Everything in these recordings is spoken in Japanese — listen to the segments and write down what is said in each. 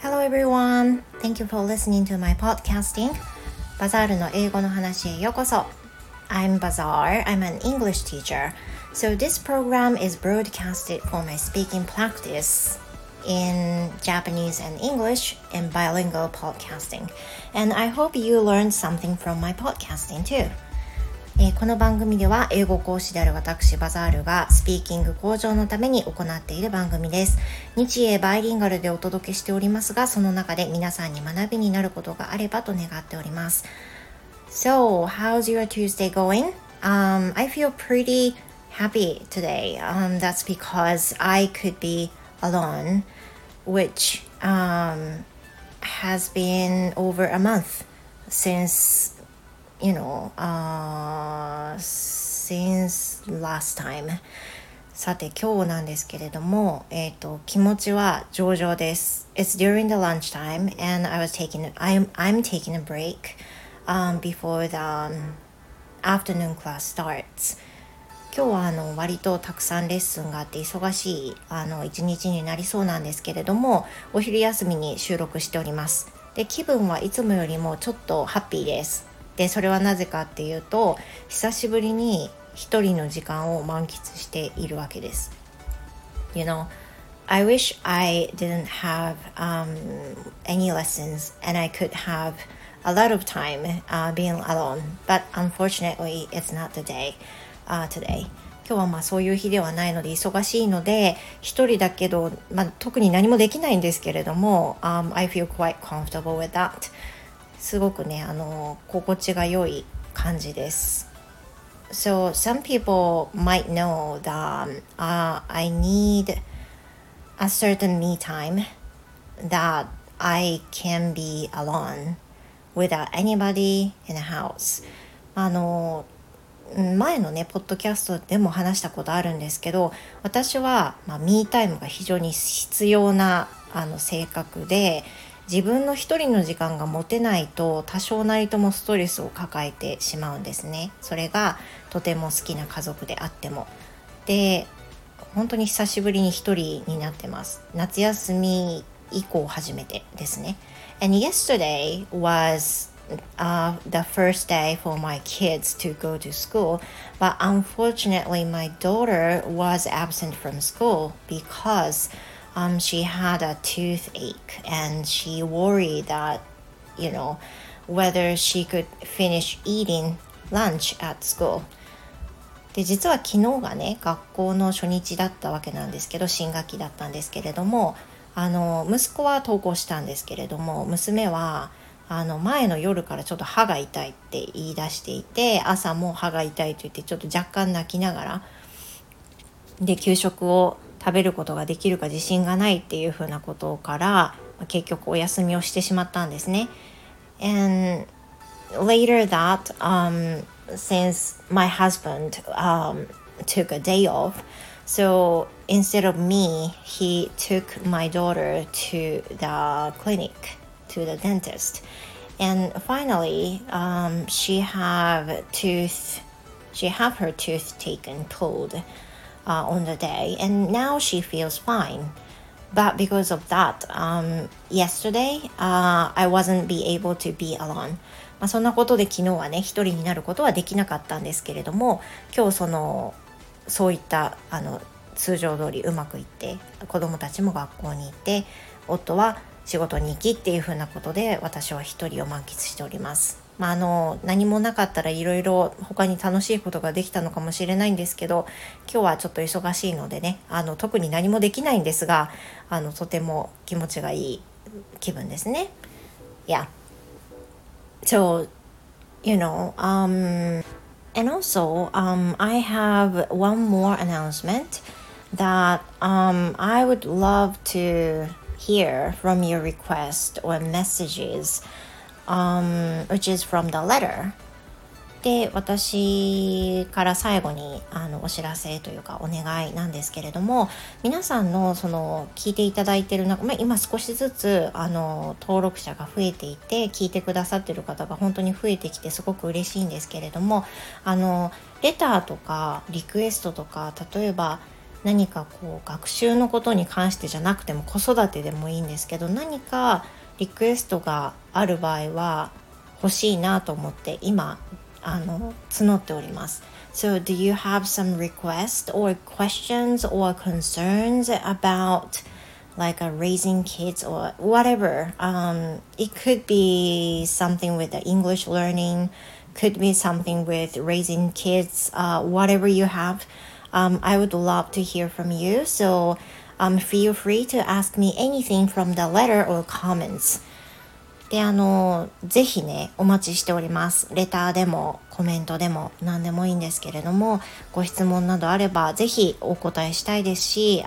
Hello everyone! Thank you for listening to my podcasting Bazaar no Eigo no Hanashi yokoso. I'm Bazaar. I'm an English teacher. So this program is broadcasted for my speaking practice in Japanese and English in bilingual podcasting. And I hope you learned something from my podcasting too.この番組では英語講師である私バザールがスピーキング向上のために行っている番組です。日英バイリンガルでお届けしておりますが、その中で皆さんに学びになることがあればと願っております。So, how's your Tuesday going?、I feel pretty happy today.、that's because I could be alone, which、has been over a month since...You know,、since last time. さて今日なんですけれども、気持ちは上々です。It's during the lunch time, and I'm taking a break、before the、afternoon class starts. 今日は割とたくさんレッスンがあって忙しい一日になりそうなんですけれども、お昼休みに収録しております。で、気分はいつもよりもちょっとハッピーです。でそれはなぜかっていうと、久しぶりに一人の時間を満喫しているわけです。You know, I wish I didn't have、any lessons and I could have a lot of time、being alone. But unfortunately, it's not the day、today. 今日はまあそういう日ではないので忙しいので、一人だけど、まあ、特に何もできないんですけれども、I feel quite comfortable with that.すごくね、心地が良い感じです。So, some people might know that、I need a certain me time that I can be alone without anybody in the house. 前のね、ポッドキャストでも話したことあるんですけど、私は、me timeが非常に必要な性格で、自分の一人の時間が持てないと多少なりともストレスを抱えてしまうんですね。それがとても好きな家族であっても。で、本当に久しぶりに一人になってます。夏休み以降初めてですね。And yesterday was、the first day for my kids to go to school, but unfortunately my daughter was absent from school because she had a toothache and she worried that, you know, whether she could finish eating lunch at school. で、実は昨日がね、学校の初日だったわけなんですけど、新学期だったんですけれども、息子は登校したんですけれども、娘は前の夜からちょっと歯が痛いって言い出していて、朝も歯が痛いと言ってちょっと若干泣きながら、で、給食を食べることができるか自信がないっていうふうなことから結局お休みをしてしまったんですね。 And later that、since my husband、took a day off, so instead of me, he took my daughter to the clinic, to the dentist. And finally、she had her tooth taken pulled.On the day, and now she feels fine. But because of that,、yesterday、I wasn't be able to be alone. そんなことで昨日はね、一人になることはできなかったんですけれども、今日そういった通常通りうまくいって、子供たちも学校に行って、夫は仕事に行きっていうふうなことで、私は一人を満喫しております。何もなかったらいろいろ他に楽しいことができたのかもしれないんですけど、今日はちょっと忙しいのでね、特に何もできないんですが、とても気持ちがいい気分ですね。Yeah. So, you know,、and also、I have one more announcement that、I would love to hear from your request or messages.Which is from the letter で私から最後にお知らせというかお願いなんですけれども、皆さんのその聞いていただいている中、今少しずつ登録者が増えていて、聞いてくださっている方が本当に増えてきてすごく嬉しいんですけれども、レターとかリクエストとか、例えば何かこう学習のことに関してじゃなくても子育てでもいいんですけど、何かリクエストがある場合は欲しいなと思って今募っております。So, do you have some requests or questions or concerns about like raising kids or whatever?It could be something with the English learning, could be something with raising kids,whatever you have.I would love to hear from you. So, feel free to ask me anything from the letter or comments.でぜひねお待ちしております。レターでもコメントでも何でもいいんですけれども、ご質問などあればぜひお答えしたいですし、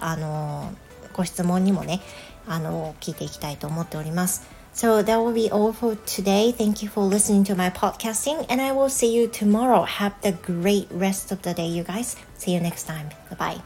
ご質問にもね聞いていきたいと思っております。 So that will be all for today. Thank you for listening to my podcasting, and I will see you tomorrow. Have the great rest of the day, you guys. See you next time. Goodbye.